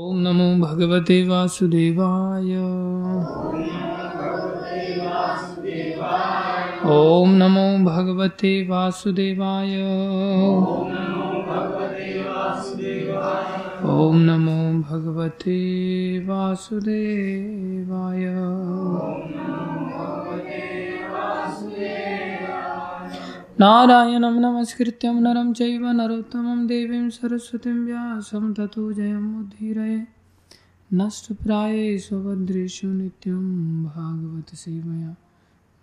ओम नमो भगवते वासुदेवाय ओम नमो भगवते वासुदेवाय ओम नमो भगवते वासुदेवाय। नारायणं नमस्कृत्यं नरं चैव नरोत्तमं देवीं सरस्वतीं व्यासं ततो जयं मुदीरये। नष्टप्राये स्वभद्रेषु नित्यं भागवतसेवया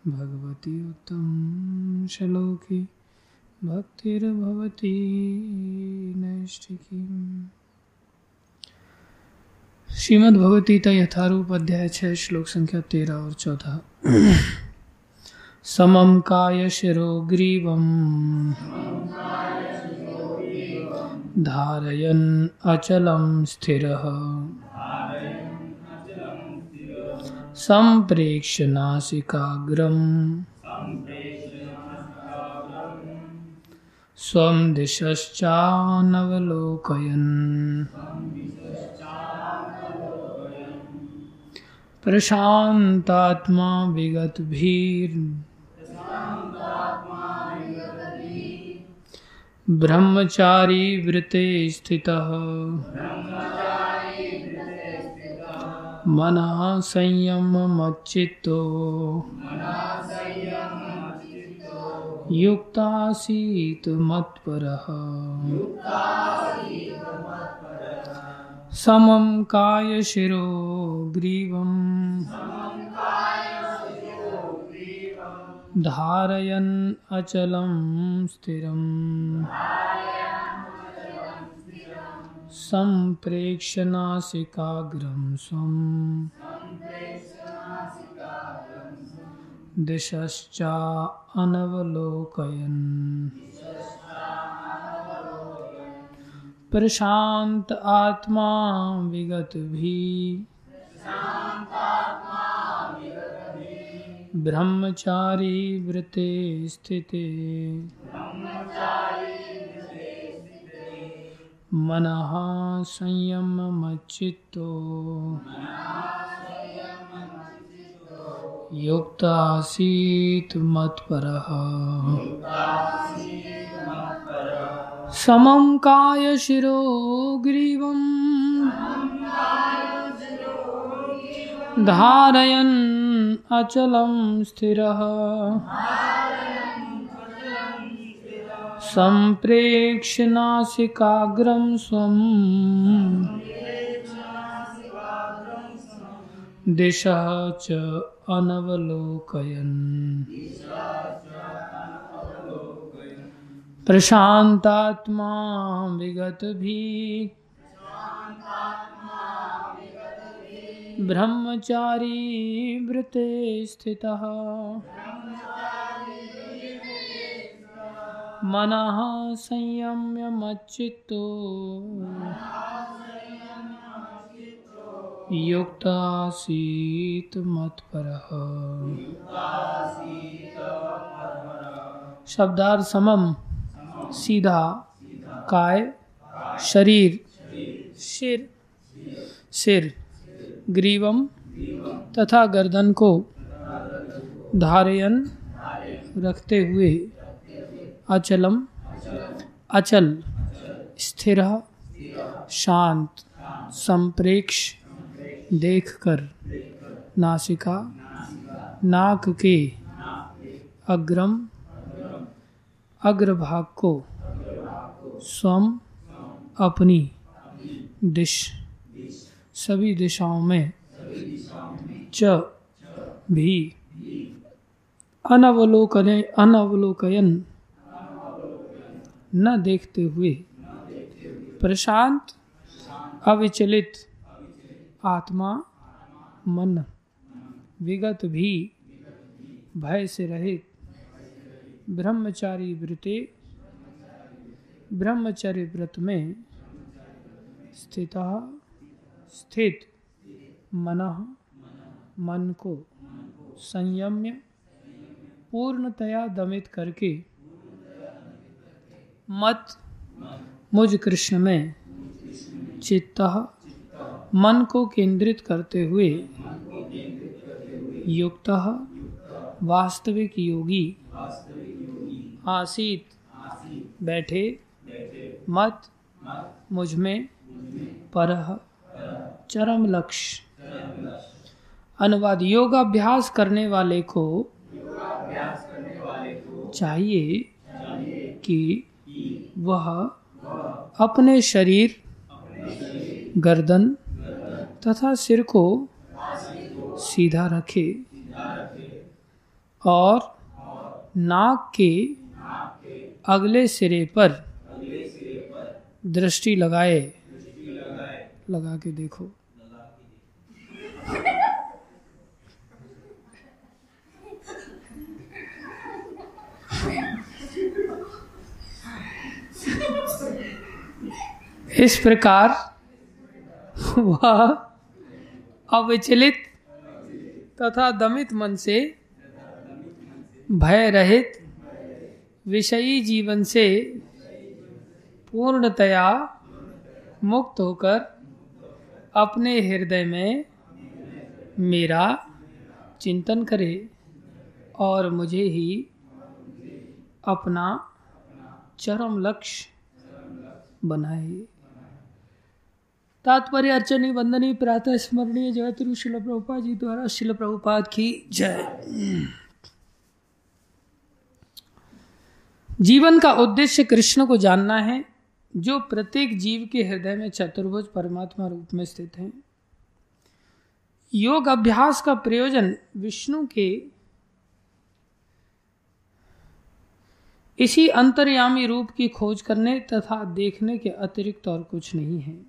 भगवती उत्तम श्लोकी भक्तिर्भवति नैष्ठिकी। श्रीमद्भगवद्गीता यथारूप अध्याय 6 श्लोक संख्या 13 और 14। समं काय शिरो ग्रीवं धारयन् अचलं स्थिरः संप्रेक्ष्य नासिकाग्रं स्वं दिशश्चानवलोकयन् प्रशान्तात्मा विगतभीर् ब्रह्मचारी वृते स्थितः मनः संयममच्चित्तो युक्तासीत मत्परः। समं काय शिरो ग्रीवं धारयन् अचलं स्थिरं संप्रेक्ष्य नासिकाग्रं स्वं दिशश्चा अनवलोकयन् प्रशांत आत्मा विगतभिः ब्रह्मचारी व्रते स्थिते मनः संयममच्चित्तो युक्तासीत् मत्परः। समं काय शिरो ग्रीवं धारयन् अचलं स्थिरः संप्रेक्ष्य नासिकाग्रं स्वं दिशः च अनवलोकयन् प्रशांतात्मा विगतभिः ब्रह्मचारी वृते स्थितः मनः संयम्यमच्चित्तो युक्तासीत मत्परः। शब्दार्थ समम सीधा काय शरीर शिर सिर ग्रीवम तथा गर्दन को धारयन रखते हुए अचलम अचल स्थिर शांत संप्रेक्ष देखकर नासिका नाक के अग्रम अग्रभाग को स्वम अपनी दिश सभी दिशाओं में च भी अनवलोकयन न देखते हुए प्रशांत अविचलित आत्मा मन विगत भी भय से रहित ब्रह्मचारी व्रते ब्रह्मचर्य व्रत में स्थितः स्थित मनः मन को संयम्य पूर्णतया दमित करके मत मुझ कृष्ण में चित्तः मन को केंद्रित करते हुए युक्तः वास्तविक योगी आसीत बैठे मत मुझ में परह चरम लक्ष्य। अनुवाद, योगाभ्यास करने वाले को चाहिए कि वह अपने शरीर गर्दन तथा सिर को सीधा रखे और नाक के अगले सिरे पर दृष्टि लगा के देखो। इस प्रकार वह अविचलित तथा दमित मन से भय रहित विषयी जीवन से पूर्णतया मुक्त होकर अपने हृदय में मेरा चिंतन करे और मुझे ही अपना चरम लक्ष्य बनाए। तात्पर्य अर्चनी वंदनी प्रातः स्मरणीय जय गुरु श्रील प्रभुपाद जी द्वारा। श्रील प्रभुपाद की जय। जीवन का उद्देश्य कृष्ण को जानना है, जो प्रत्येक जीव के हृदय में चतुर्भुज परमात्मा रूप में स्थित है। योग अभ्यास का प्रयोजन विष्णु के इसी अंतर्यामी रूप की खोज करने तथा देखने के अतिरिक्त और कुछ नहीं है।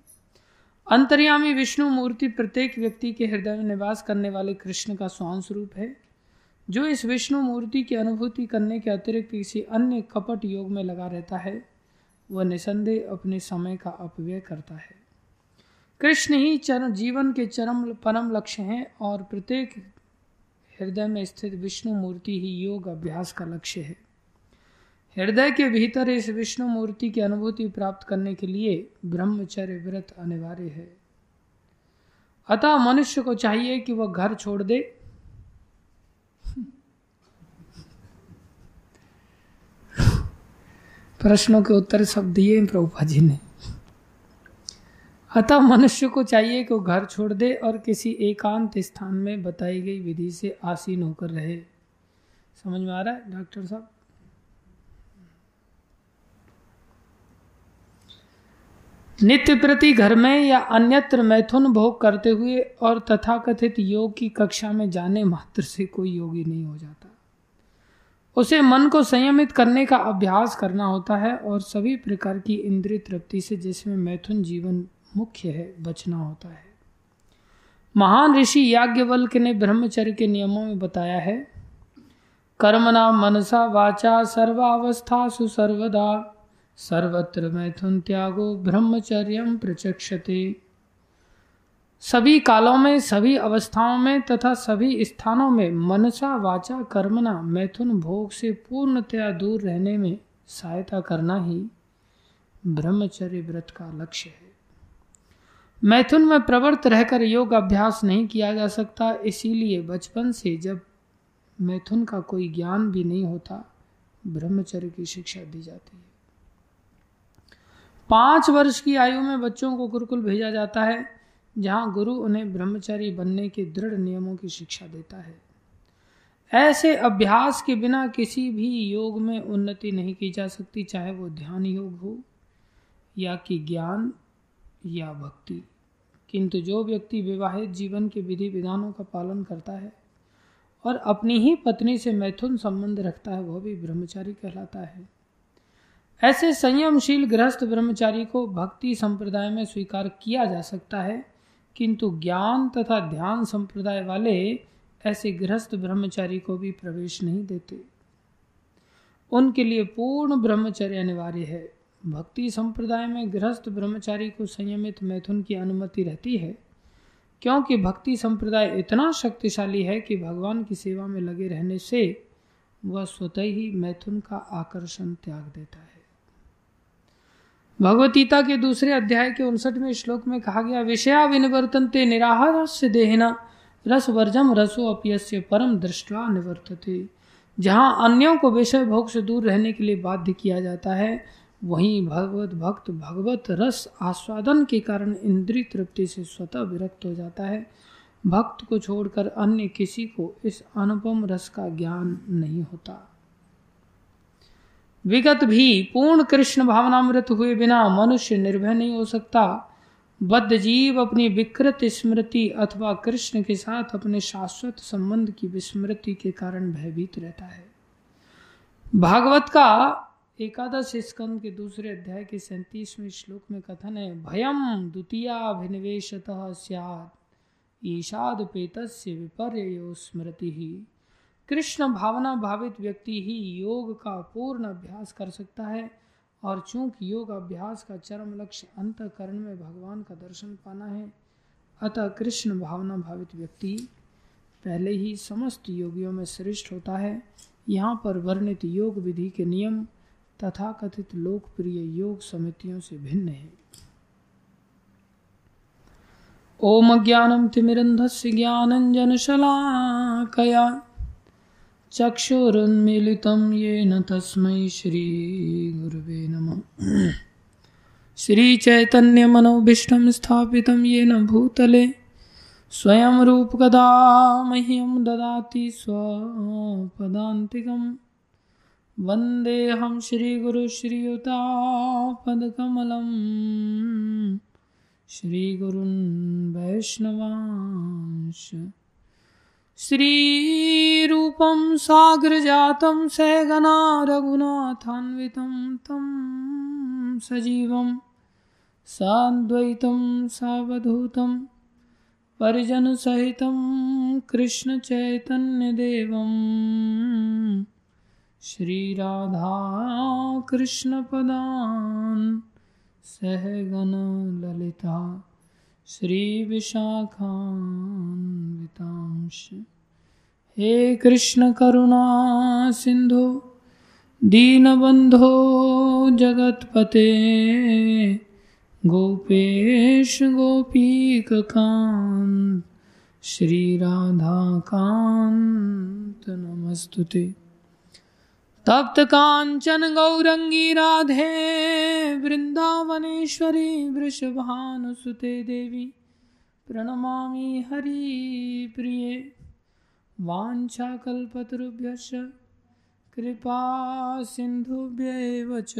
अंतर्यामी विष्णु मूर्ति प्रत्येक व्यक्ति के हृदय में निवास करने वाले कृष्ण का स्वांश रूप है, जो इस विष्णु मूर्ति की अनुभूति करने के अतिरिक्त किसी अन्य कपट योग में लगा रहता है वह निसंदेह अपने समय का अपव्यय करता है। कृष्ण ही जीवन के चरम परम लक्ष्य हैं और प्रत्येक हृदय में स्थित विष्णु मूर्ति ही योग अभ्यास का लक्ष्य है। हृदय के भीतर इस विष्णु मूर्ति की अनुभूति प्राप्त करने के लिए ब्रह्मचर्य व्रत अनिवार्य है। अतः मनुष्य को चाहिए कि वह घर छोड़ दे, प्रश्नों के उत्तर सब दिए प्रभुपाद जी ने। अतः मनुष्य को चाहिए कि वह घर छोड़ दे और किसी एकांत स्थान में बताई गई विधि से आसीन होकर रहे। समझ में आ रहा है डॉक्टर साहब? नित्य प्रति घर में या अन्यत्र मैथुन भोग करते हुए और तथाकथित योग की कक्षा में जाने मात्र से कोई योगी नहीं हो जाता। उसे मन को संयमित करने का अभ्यास करना होता है और सभी प्रकार की इंद्रिय तृप्ति से, जिसमें मैथुन जीवन मुख्य है, बचना होता है। महान ऋषि याज्ञवल्क्य ने ब्रह्मचर्य के नियमों में बताया है, कर्मणा मनसा वाचा सर्वावस्थासु सर्वदा सर्वत्र मैथुन त्यागो ब्रह्मचर्यम प्रचक्षते। सभी कालों में, सभी अवस्थाओं में तथा सभी स्थानों में मनसा वाचा कर्मणा मैथुन भोग से पूर्णतया दूर रहने में सहायता करना ही ब्रह्मचर्य व्रत का लक्ष्य है। मैथुन में प्रवृत्त रहकर योग अभ्यास नहीं किया जा सकता, इसीलिए बचपन से जब मैथुन का कोई ज्ञान भी नहीं होता ब्रह्मचर्य की शिक्षा दी जाती है। 5 वर्ष की आयु में बच्चों को गुरुकुल भेजा जाता है, जहां गुरु उन्हें ब्रह्मचारी बनने के दृढ़ नियमों की शिक्षा देता है। ऐसे अभ्यास के बिना किसी भी योग में उन्नति नहीं की जा सकती, चाहे वो ध्यान योग हो या कि ज्ञान या भक्ति। किंतु जो व्यक्ति विवाहित जीवन के विधि विधानों का पालन करता है और अपनी ही पत्नी से मैथुन संबंध रखता है, वह भी ब्रह्मचारी कहलाता है। ऐसे संयमशील गृहस्थ ब्रह्मचारी को भक्ति संप्रदाय में स्वीकार किया जा सकता है, किंतु ज्ञान तथा ध्यान संप्रदाय वाले ऐसे गृहस्थ ब्रह्मचारी को भी प्रवेश नहीं देते। उनके लिए पूर्ण ब्रह्मचर्य अनिवार्य है। भक्ति संप्रदाय में गृहस्थ ब्रह्मचारी को संयमित मैथुन की अनुमति रहती है, क्योंकि भक्ति संप्रदाय इतना शक्तिशाली है कि भगवान की सेवा में लगे रहने से वह स्वतः ही मैथुन का आकर्षण त्याग देता है। भगवद्गीता के दूसरे अध्याय के 59वें श्लोक में कहा गया, विषया विनिवर्तन्ते निराहारस्य देहिना रसवर्जम रसो अपयस्य परम दृष्ट्वा निवर्तते। जहाँ अन्यों को विषय भोग से दूर रहने के लिए बाध्य किया जाता है, वहीं भगवत भक्त भगवत रस आस्वादन के कारण इंद्रिय तृप्ति से स्वतः विरक्त हो जाता है। भक्त को छोड़कर अन्य किसी को इस अनुपम रस का ज्ञान नहीं होता। विगत भी पूर्ण कृष्ण भावनामृत हुए बिना मनुष्य निर्भय नहीं हो सकता। बद्ध जीव अपनी विकृत स्मृति अथवा कृष्ण के साथ अपने शाश्वत संबंध की विस्मृति के कारण भयभीत रहता है। भागवत का एकादश स्कंद के दूसरे अध्याय के 37वें श्लोक में कथन है, भयम द्वितीयाभिनिवेशतः स्यात् ईशादपेतस्य विपर्ययो स्मृति। कृष्ण भावना भावित व्यक्ति ही योग का पूर्ण अभ्यास कर सकता है, और चूंकि योग अभ्यास का चरम लक्ष्य अंतःकरण में भगवान का दर्शन पाना है, अतः कृष्ण भावना भावित व्यक्ति पहले ही समस्त योगियों में श्रेष्ठ होता है। यहाँ पर वर्णित योग विधि के नियम तथा कथित लोकप्रिय योग समितियों से भिन्न है। ओम ज्ञानम तिमिरंधस्य ज्ञानंजन शलाकया चक्षुरुन्मीलितं येन तस्मै श्री गुरुवे नमः। श्री चैतन्य मनोभीष्टं स्थापितं येन भूतले स्वयं रूप कदा मह्यं ददाति स्वपदान्तिकं। वन्देऽहं श्री गुरु श्रीयुतापदकमलं श्री गुरुं वैष्णवांश। श्री रूपं साग्र जातं सहगना रघुनाथान्वितं तं सजीवं साद्वैतं सावधूतं परिजन सहितं कृष्ण चैतन्य देवं श्री राधा कृष्ण पदान सहगन ललिता श्री विशाखान्वितांश। हे कृष्ण करुणा सिंधु दीनबंधो जगतपते गोपेश गोपीकांत श्री राधाकांत नमस्तुते। तप्त कांचन गौरंगी राधे वृंदावनेश्वरी वृषभानुसुते देवी प्रणमामि हरि प्रिये। वाञ्छाकल्पतरुभ्यश्च कृपा सिन्धुभ्यैव च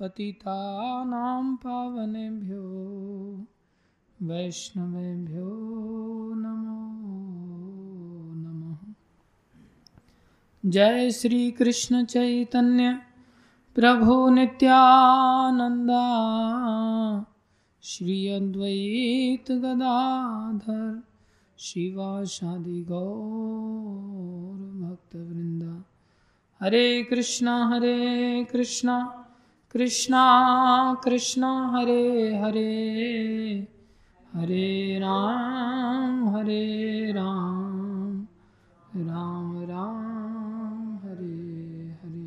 पतितानां पावनेभ्यो वैष्णवेभ्यो नमो नमः। जय श्री कृष्ण चैतन्य प्रभु नित्यानंदा श्री अद्वैत गदाधर शिवासादि गौर भक्तवृंदा। हरे कृष्णा कृष्णा कृष्णा हरे हरे हरे राम राम राम हरे हरे।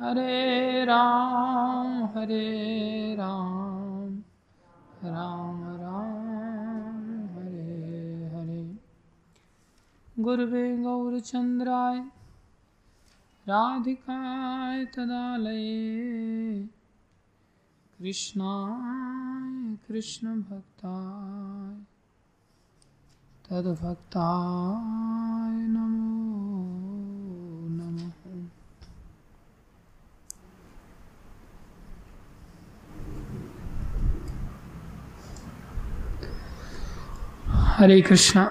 हरे राम राम राम हरे हरे। गुरुवे गौरचंद्राय राधिकाय तदालये कृष्णाय कृष्ण भक्ताय तद्भक्ताय नमो। हरे कृष्णा।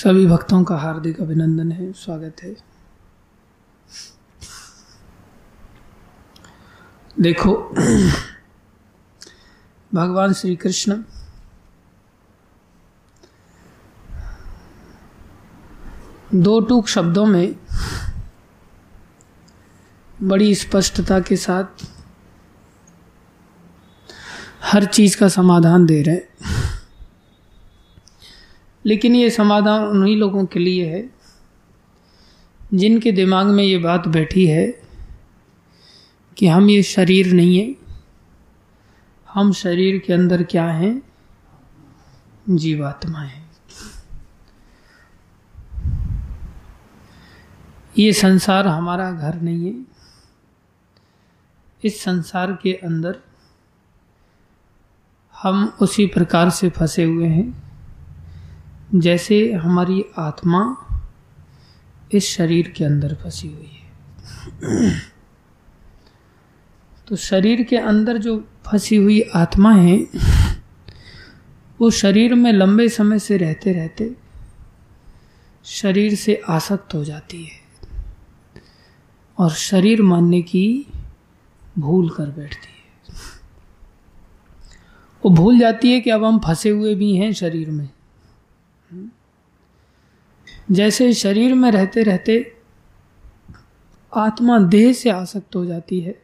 सभी भक्तों का हार्दिक अभिनंदन है, स्वागत है। देखो, भगवान श्री कृष्ण दो टूक शब्दों में बड़ी स्पष्टता के साथ हर चीज़ का समाधान दे रहे हैं, लेकिन ये समाधान उन्हीं लोगों के लिए है जिनके दिमाग में ये बात बैठी है कि हम ये शरीर नहीं है, हम शरीर के अंदर क्या हैं, जीवात्मा है। ये संसार हमारा घर नहीं है, इस संसार के अंदर हम उसी प्रकार से फंसे हुए हैं जैसे हमारी आत्मा इस शरीर के अंदर फंसी हुई है। तो शरीर के अंदर जो फंसी हुई आत्मा है वो शरीर में लंबे समय से रहते रहते शरीर से आसक्त हो जाती है और शरीर मानने की भूल कर बैठती है। वो भूल जाती है कि अब हम फंसे हुए भी हैं शरीर में। जैसे शरीर में रहते रहते आत्मा देह से आसक्त हो जाती है,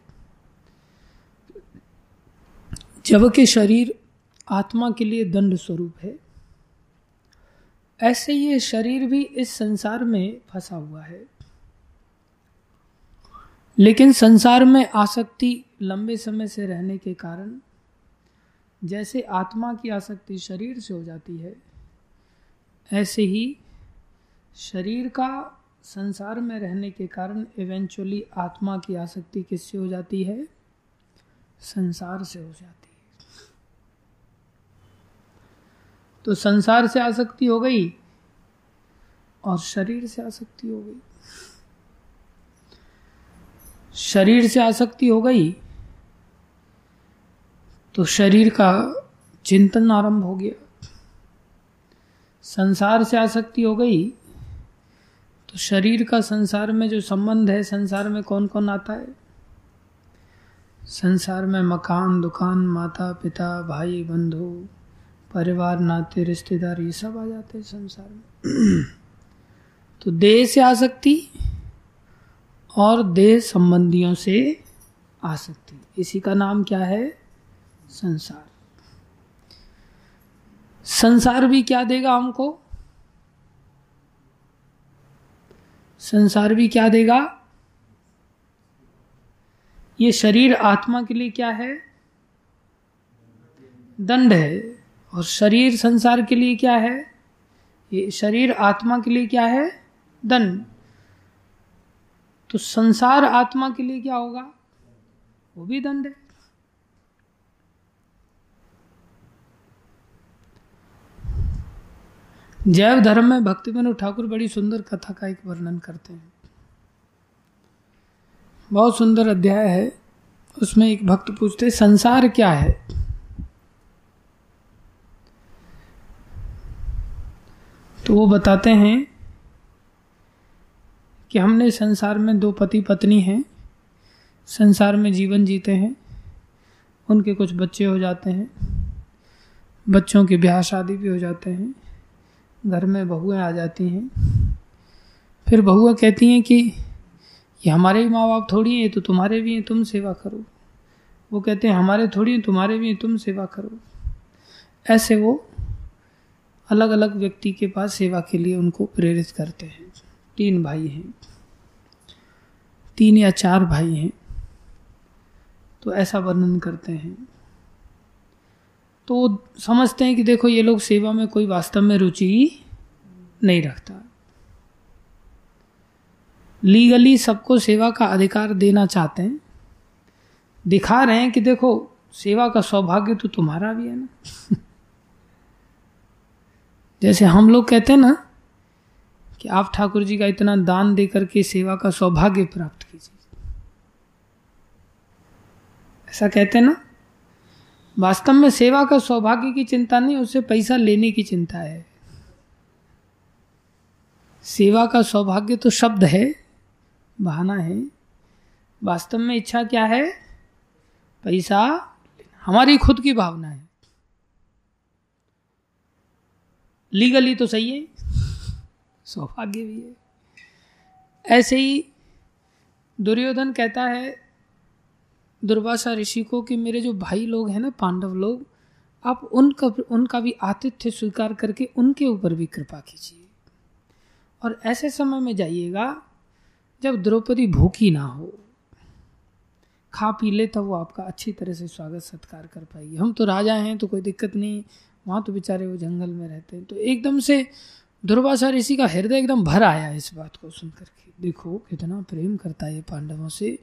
जबकि शरीर आत्मा के लिए दंड स्वरूप है, ऐसे ये शरीर भी इस संसार में फंसा हुआ है। लेकिन संसार में आसक्ति लंबे समय से रहने के कारण जैसे आत्मा की आसक्ति शरीर से हो जाती है, ऐसे ही शरीर का संसार में रहने के कारण इवेंचुअली आत्मा की आसक्ति किससे हो जाती है? संसार से हो जाती है। तो संसार से आसक्ति हो गई और शरीर से आसक्ति हो गई, शरीर से आसक्ति हो गई तो शरीर का चिंतन आरंभ हो गया, संसार से आसक्ति हो गई तो शरीर का संसार में जो संबंध है, संसार में कौन कौन आता है? संसार में मकान, दुकान, माता पिता, भाई बंधु, परिवार, नाते रिश्तेदार, ये सब आ जाते हैं संसार में। तो देह से आसक्ति और देह संबंधियों से आसक्ति, इसी का नाम क्या है? संसार। संसार भी क्या देगा हमको? संसार भी क्या देगा? ये शरीर आत्मा के लिए क्या है? दंड है। और शरीर संसार के लिए क्या है? ये शरीर आत्मा के लिए क्या है? दंड। तो संसार आत्मा के लिए क्या होगा? वो भी दंड है। जैव धर्म में भक्तिविनोद ठाकुर बड़ी सुंदर कथा का एक वर्णन करते हैं, बहुत सुंदर अध्याय है। उसमें एक भक्त पूछते हैं, संसार क्या है? तो वो बताते हैं कि हमने संसार में दो पति पत्नी हैं, संसार में जीवन जीते हैं, उनके कुछ बच्चे हो जाते हैं, बच्चों के ब्याह शादी भी हो जाते हैं, घर में बहुएं आ जाती हैं। फिर बहुएं कहती हैं कि ये हमारे ही माँ बाप थोड़ी हैं, तो तुम्हारे भी हैं, तुम सेवा करो। वो कहते हैं हमारे थोड़ी हैं, तुम्हारे भी हैं, तुम सेवा करो। ऐसे वो अलग अलग व्यक्ति के पास सेवा के लिए उनको प्रेरित करते हैं। तीन भाई हैं, 3 या 4 भाई हैं, तो ऐसा वर्णन करते हैं। तो समझते हैं कि देखो ये लोग सेवा में कोई वास्तव में रुचि नहीं रखता, लीगली सबको सेवा का अधिकार देना चाहते हैं, दिखा रहे हैं कि देखो सेवा का सौभाग्य तो तुम्हारा भी है ना। जैसे हम लोग कहते हैं ना कि आप ठाकुर जी का इतना दान दे करके सेवा का सौभाग्य प्राप्त कीजिए, ऐसा कहते हैं ना। वास्तव में सेवा का सौभाग्य की चिंता नहीं, उससे पैसा लेने की चिंता है। सेवा का सौभाग्य तो शब्द है, बहाना है, वास्तव में इच्छा क्या है? पैसा। हमारी खुद की भावना है, लीगली तो सही है, सौभाग्य भी है। ऐसे ही दुर्योधन कहता है दुर्वासा ऋषि को कि मेरे जो भाई लोग हैं ना, पांडव लोग, आप उनका भी आतिथ्य स्वीकार करके उनके ऊपर भी कृपा कीजिए। और ऐसे समय में जाइएगा जब द्रौपदी भूखी ना हो, खा पी ले, तब वो आपका अच्छी तरह से स्वागत सत्कार कर पाएगी। हम तो राजा हैं तो कोई दिक्कत नहीं, वहाँ तो बेचारे वो जंगल में रहते हैं। तो एकदम से दुर्वासा ऋषि का हृदय एकदम भर आया इस बात को सुन करके, देखो कितना प्रेम करता है पांडवों से,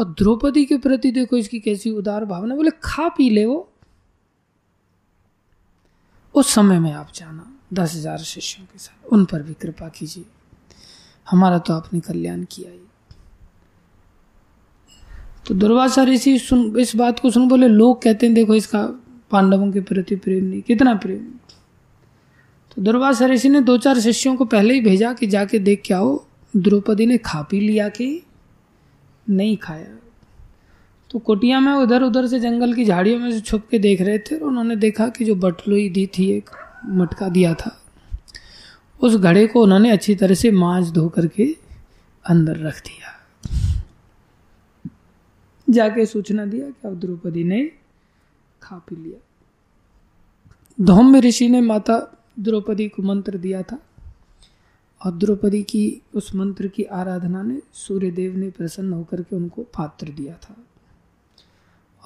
और द्रौपदी के प्रति देखो इसकी कैसी उदार भावना। बोले खा पी ले वो, उस समय में आप जाना 10,000 शिष्यों के साथ, उन पर भी कृपा कीजिए, हमारा तो आपने कल्याण किया ही। तो दुर्वासा ऋषि इस बात को सुन बोले, लोग कहते हैं देखो इसका पांडवों के प्रति प्रेम नहीं, कितना प्रेम। तो दुर्वासा ऋषि ने 2-4 शिष्यों को पहले ही भेजा कि जाके देख के आओ द्रौपदी ने खा पी लिया कि नहीं खाया। तो कुटिया में उधर उधर से जंगल की झाड़ियों में से छुप के देख रहे थे, और उन्होंने देखा कि जो बटलोई दी थी, एक मटका दिया था, उस घड़े को उन्होंने अच्छी तरह से मांझ धो करके अंदर रख दिया। जाके सूचना दिया कि अब द्रौपदी ने खा पी लिया। धौम्य ऋषि ने माता द्रौपदी को मंत्र दिया था, और द्रौपदी की उस मंत्र की आराधना ने सूर्यदेव ने प्रसन्न होकर के उनको पात्र दिया था,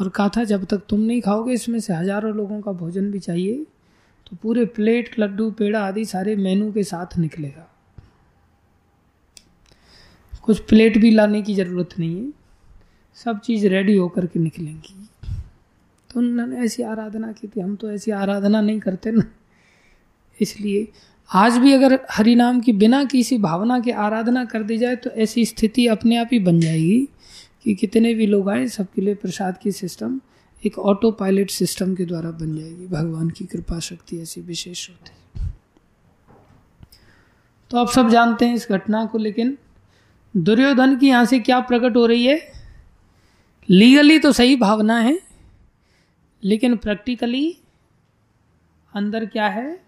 और कहा था जब तक तुम नहीं खाओगे, इसमें से हजारों लोगों का भोजन भी चाहिए, तो पूरे प्लेट, लड्डू, पेड़ा आदि सारे मेनू के साथ निकलेगा, कुछ प्लेट भी लाने की ज़रूरत नहीं है, सब चीज़ रेडी होकर के निकलेंगी। तो उन्होंने ऐसी आराधना की थी, हम तो ऐसी आराधना नहीं करते ना, इसलिए आज भी अगर हरि नाम की बिना किसी भावना के आराधना कर दी जाए तो ऐसी स्थिति अपने आप ही बन जाएगी कि कितने भी लोग आए सबके लिए प्रसाद की सिस्टम एक ऑटो पायलट सिस्टम के द्वारा बन जाएगी। भगवान की कृपा शक्ति ऐसी विशेष होती है। तो आप सब जानते हैं इस घटना को, लेकिन दुर्योधन की यहाँ से क्या प्रकट हो रही है? लीगली तो सही भावना है, लेकिन प्रैक्टिकली अंदर क्या है?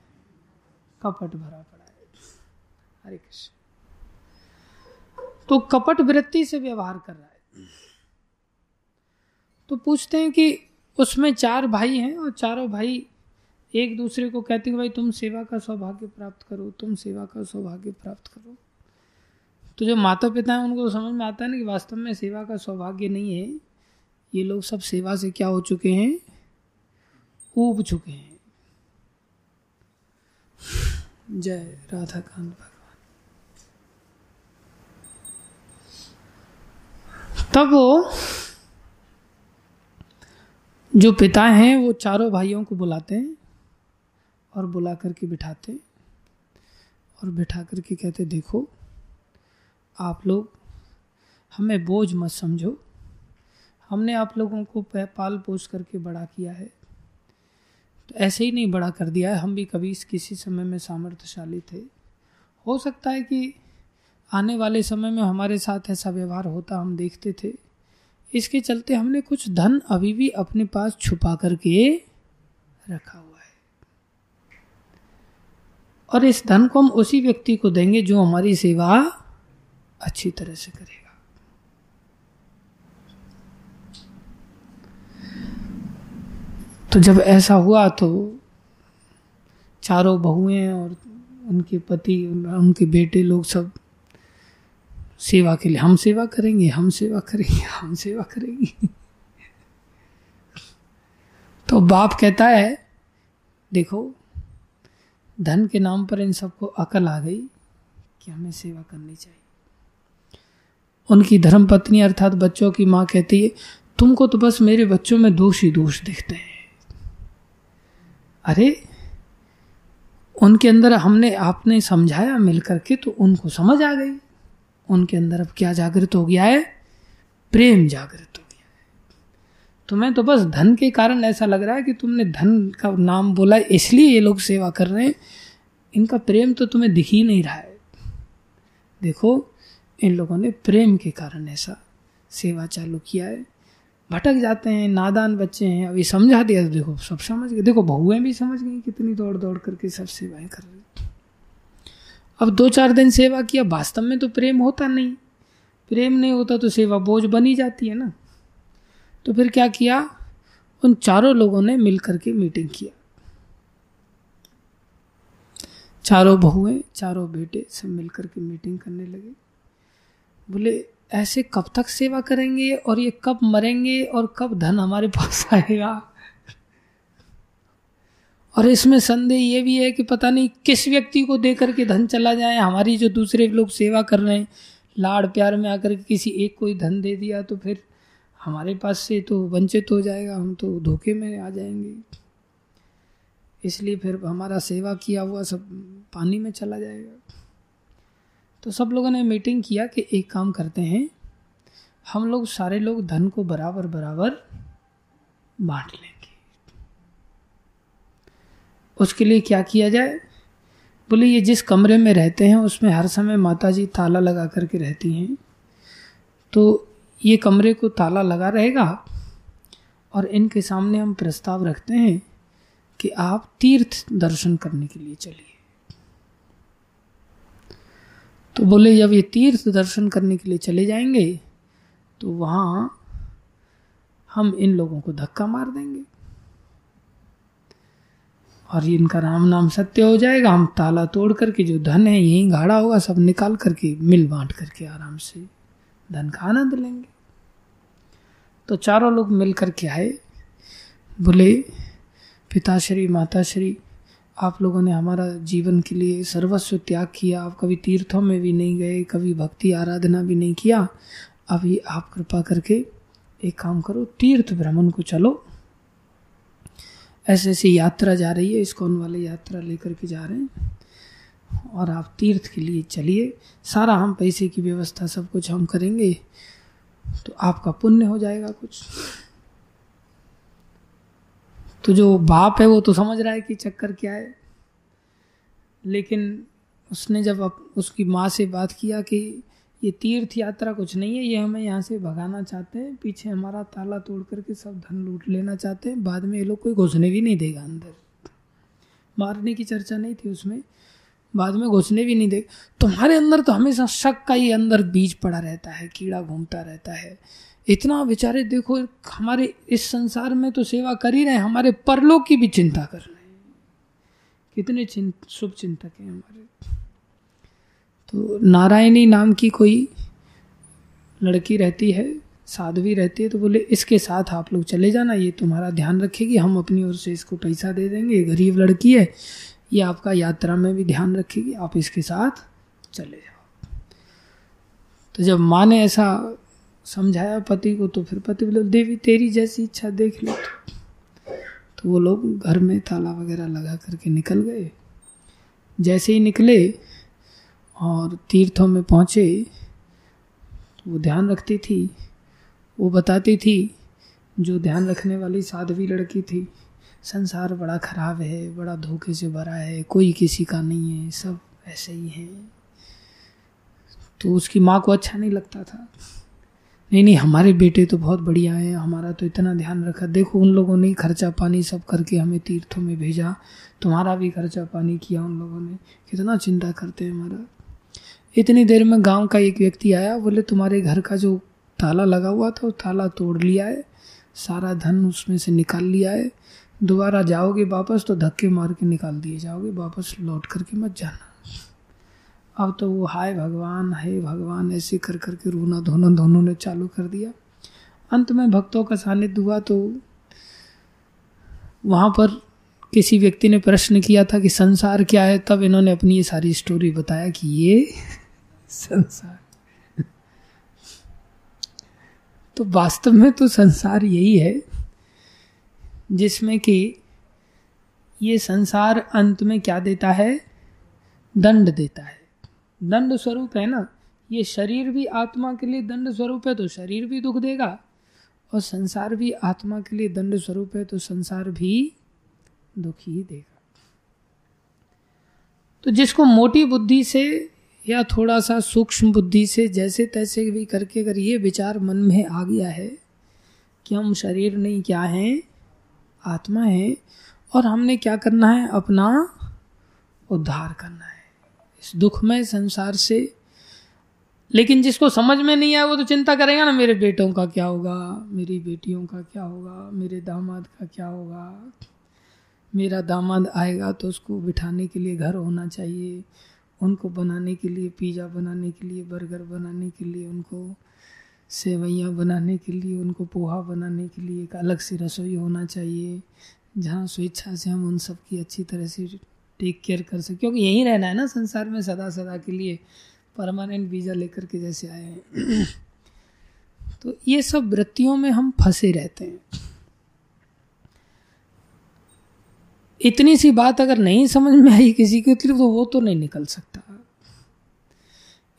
कपट भरा पड़ा है। हरे कृष्ण। तो कपट वृत्ति से व्यवहार कर रहा है। तो पूछते हैं कि उसमें 4 भाई हैं, और चारों भाई एक दूसरे को कहते हैं भाई तुम सेवा का सौभाग्य प्राप्त करो, तुम सेवा का सौभाग्य प्राप्त करो। तो जो माता पिता हैं उनको समझ में आता है ना कि वास्तव में सेवा का सौभाग्य नहीं है, ये लोग सब सेवा से क्या हो चुके हैं? ऊब चुके हैं। जय राधा कांत भगवान। तब वो जो पिता हैं वो चारों भाइयों को बुलाते हैं, और बुला करके बिठाते हैं, और बिठा करके कहते देखो आप लोग हमें बोझ मत समझो, हमने आप लोगों को पाल पोस करके बड़ा किया है, तो ऐसे ही नहीं बड़ा कर दिया है, हम भी कभी किसी समय में सामर्थ्यशाली थे, हो सकता है कि आने वाले समय में हमारे साथ ऐसा व्यवहार होता हम देखते थे, इसके चलते हमने कुछ धन अभी भी अपने पास छुपा करके रखा हुआ है, और इस धन को हम उसी व्यक्ति को देंगे जो हमारी सेवा अच्छी तरह से करेगा। तो जब ऐसा हुआ तो चारों बहुएं और उनके पति, उनके बेटे लोग सब सेवा के लिए, हम सेवा करेंगे, हम सेवा करेंगे, हम सेवा करेंगे। तो बाप कहता है देखो धन के नाम पर इन सबको अकल आ गई कि हमें सेवा करनी चाहिए। उनकी धर्मपत्नी अर्थात बच्चों की माँ कहती है तुमको तो बस मेरे बच्चों में दोष ही दोष दिखते हैं, अरे उनके अंदर हमने आपने समझाया मिलकर के तो उनको समझ आ गई, उनके अंदर अब क्या जागृत हो गया है? प्रेम जागृत हो गया है। तुम्हें तो बस धन के कारण ऐसा लग रहा है कि तुमने धन का नाम बोला इसलिए ये लोग सेवा कर रहे हैं, इनका प्रेम तो तुम्हें दिख ही नहीं रहा है। देखो इन लोगों ने प्रेम के कारण ऐसा सेवा चालू किया है। भटक जाते हैं, नादान बच्चे हैं। अभी समझा दिया तो देखो सब समझ गए, देखो बहुएं भी समझ गई, कितनी दौड़ दौड़ करके सब सेवाएं कर रही। अब 2-4 दिन सेवा किया, वास्तव में तो प्रेम होता नहीं, प्रेम नहीं होता तो सेवा बोझ बनी जाती है ना। तो फिर क्या किया, उन चारों लोगों ने मिलकर के मीटिंग किया, चारों बहुएं चारों बेटे सब मिलकर के मीटिंग करने लगे। बोले ऐसे कब तक सेवा करेंगे और ये कब मरेंगे और कब धन हमारे पास आएगा, और इसमें संदेह ये भी है कि पता नहीं किस व्यक्ति को दे करके धन चला जाए। हमारी जो दूसरे लोग सेवा कर रहे हैं लाड़ प्यार में आकर के किसी एक को ही धन दे दिया तो फिर हमारे पास से तो वंचित हो जाएगा, हम तो धोखे में आ जाएंगे, इसलिए फिर हमारा सेवा किया हुआ सब पानी में चला जाएगा। तो सब लोगों ने मीटिंग किया कि एक काम करते हैं, हम लोग सारे लोग धन को बराबर बराबर बांट लेंगे। उसके लिए क्या किया जाए? बोले ये जिस कमरे में रहते हैं उसमें हर समय माताजी ताला लगा करके रहती हैं, तो ये कमरे को ताला लगा रहेगा और इनके सामने हम प्रस्ताव रखते हैं कि आप तीर्थ दर्शन करने के लिए चलिए। तो बोले जब ये तीर्थ दर्शन करने के लिए चले जाएंगे तो वहाँ हम इन लोगों को धक्का मार देंगे और ये इनका राम नाम सत्य हो जाएगा, हम ताला तोड़ करके जो धन है यहीं गाड़ा होगा, सब निकाल करके मिल बांट करके आराम से धन का आनंद लेंगे। तो चारों लोग मिल करके आए, बोले पिताश्री माताश्री आप लोगों ने हमारा जीवन के लिए सर्वस्व त्याग किया, आप कभी तीर्थों में भी नहीं गए, कभी भक्ति आराधना भी नहीं किया, अभी आप कृपा करके एक काम करो तीर्थ भ्रमण को चलो। ऐसे ऐसी यात्रा जा रही है, इस्कॉन वाले यात्रा लेकर के जा रहे हैं और आप तीर्थ के लिए चलिए, सारा हम पैसे की व्यवस्था सब कुछ हम करेंगे तो आपका पुण्य हो जाएगा कुछ। तो जो बाप है वो तो समझ रहा है कि चक्कर क्या है, लेकिन उसने जब उसकी माँ से बात किया कि ये तीर्थ यात्रा कुछ नहीं है, ये हमें यहाँ से भगाना चाहते हैं, पीछे हमारा ताला तोड़ करके सब धन लूट लेना चाहते हैं, बाद में ये लोग कोई घुसने भी नहीं देगा अंदर। मारने की चर्चा नहीं थी उसमें, बाद में घुसने भी नहीं देगा। तुम्हारे अंदर तो हमेशा शक का ही अंदर बीज पड़ा रहता है, कीड़ा घूमता रहता है। इतना बेचारे देखो हमारे इस संसार में तो सेवा कर ही रहे हैं, हमारे परलोक की भी चिंता कर रहे हैं, कितने शुभ चिंतक हैं हमारे। तो नारायणी नाम की कोई लड़की रहती है, साध्वी रहती है, तो बोले इसके साथ आप लोग चले जाना, ये तुम्हारा ध्यान रखेगी, हम अपनी ओर से इसको पैसा दे देंगे, गरीब लड़की है, ये आपका यात्रा में भी ध्यान रखेगी, आप इसके साथ चले जाओ। तो जब माँ ने ऐसा समझाया पति को तो फिर पति बोले देवी तेरी जैसी इच्छा देख लो। तो वो लोग घर में ताला वगैरह लगा करके निकल गए। जैसे ही निकले और तीर्थों में पहुँचे तो वो ध्यान रखती थी, वो बताती थी जो ध्यान रखने वाली साध्वी लड़की थी, संसार बड़ा खराब है, बड़ा धोखे से भरा है, कोई किसी का नहीं है, सब ऐसे ही है। तो उसकी माँ को अच्छा नहीं लगता था, नहीं नहीं हमारे बेटे तो बहुत बढ़िया हैं, हमारा तो इतना ध्यान रखा, देखो उन लोगों ने खर्चा पानी सब करके हमें तीर्थों में भेजा, तुम्हारा भी खर्चा पानी किया उन लोगों ने, कितना चिंता करते हैं हमारा। इतनी देर में गांव का एक व्यक्ति आया, बोले तुम्हारे घर का जो ताला लगा हुआ था वो ताला तोड़ लिया है, सारा धन उसमें से निकाल लिया है, दोबारा जाओगे वापस तो धक्के मार के निकाल दिए जाओगे, वापस लौट करके मत जाना। अब तो वो हाय भगवान ऐसे कर करके रोना धोना दोनों ने चालू कर दिया। अंत में भक्तों का सानिध्य हुआ तो वहाँ पर किसी व्यक्ति ने प्रश्न किया था कि संसार क्या है, तब इन्होंने अपनी ये सारी स्टोरी बताया कि ये संसार। तो वास्तव में तो संसार यही है जिसमें कि ये संसार अंत में क्या देता है, दंड देता है, दंड स्वरूप है ना। ये शरीर भी आत्मा के लिए दंड स्वरूप है, तो शरीर भी दुख देगा और संसार भी आत्मा के लिए दंड स्वरूप है, तो संसार भी दुख ही देगा। तो जिसको मोटी बुद्धि से या थोड़ा सा सूक्ष्म बुद्धि से जैसे तैसे भी करके अगर ये विचार मन में आ गया है कि हम शरीर नहीं, क्या हैं, आत्मा है, और हमने क्या करना है, अपना उद्धार करना है इस दुखमय संसार से। लेकिन जिसको समझ में नहीं आया वो तो चिंता करेगा ना, मेरे बेटों का क्या होगा, मेरी बेटियों का क्या होगा, मेरे दामाद का क्या होगा, मेरा दामाद आएगा तो उसको बिठाने के लिए घर होना चाहिए, उनको बनाने के लिए पिज़्ज़ा बनाने के लिए, बर्गर बनाने के लिए, उनको सेवैयाँ बनाने के लिए, उनको पोहा बनाने के लिए एक अलग से रसोई होना चाहिए जहाँ स्वेच्छा से हम उन सब की अच्छी तरह से टेक केयर कर सकें। क्योंकि यहीं रहना है ना संसार में सदा सदा के लिए, परमानेंट वीज़ा लेकर के जैसे आए हैं। तो ये सब वृत्तियों में हम फंसे रहते हैं। इतनी सी बात अगर नहीं समझ में आई किसी के लिए तो वो तो नहीं निकल सकता।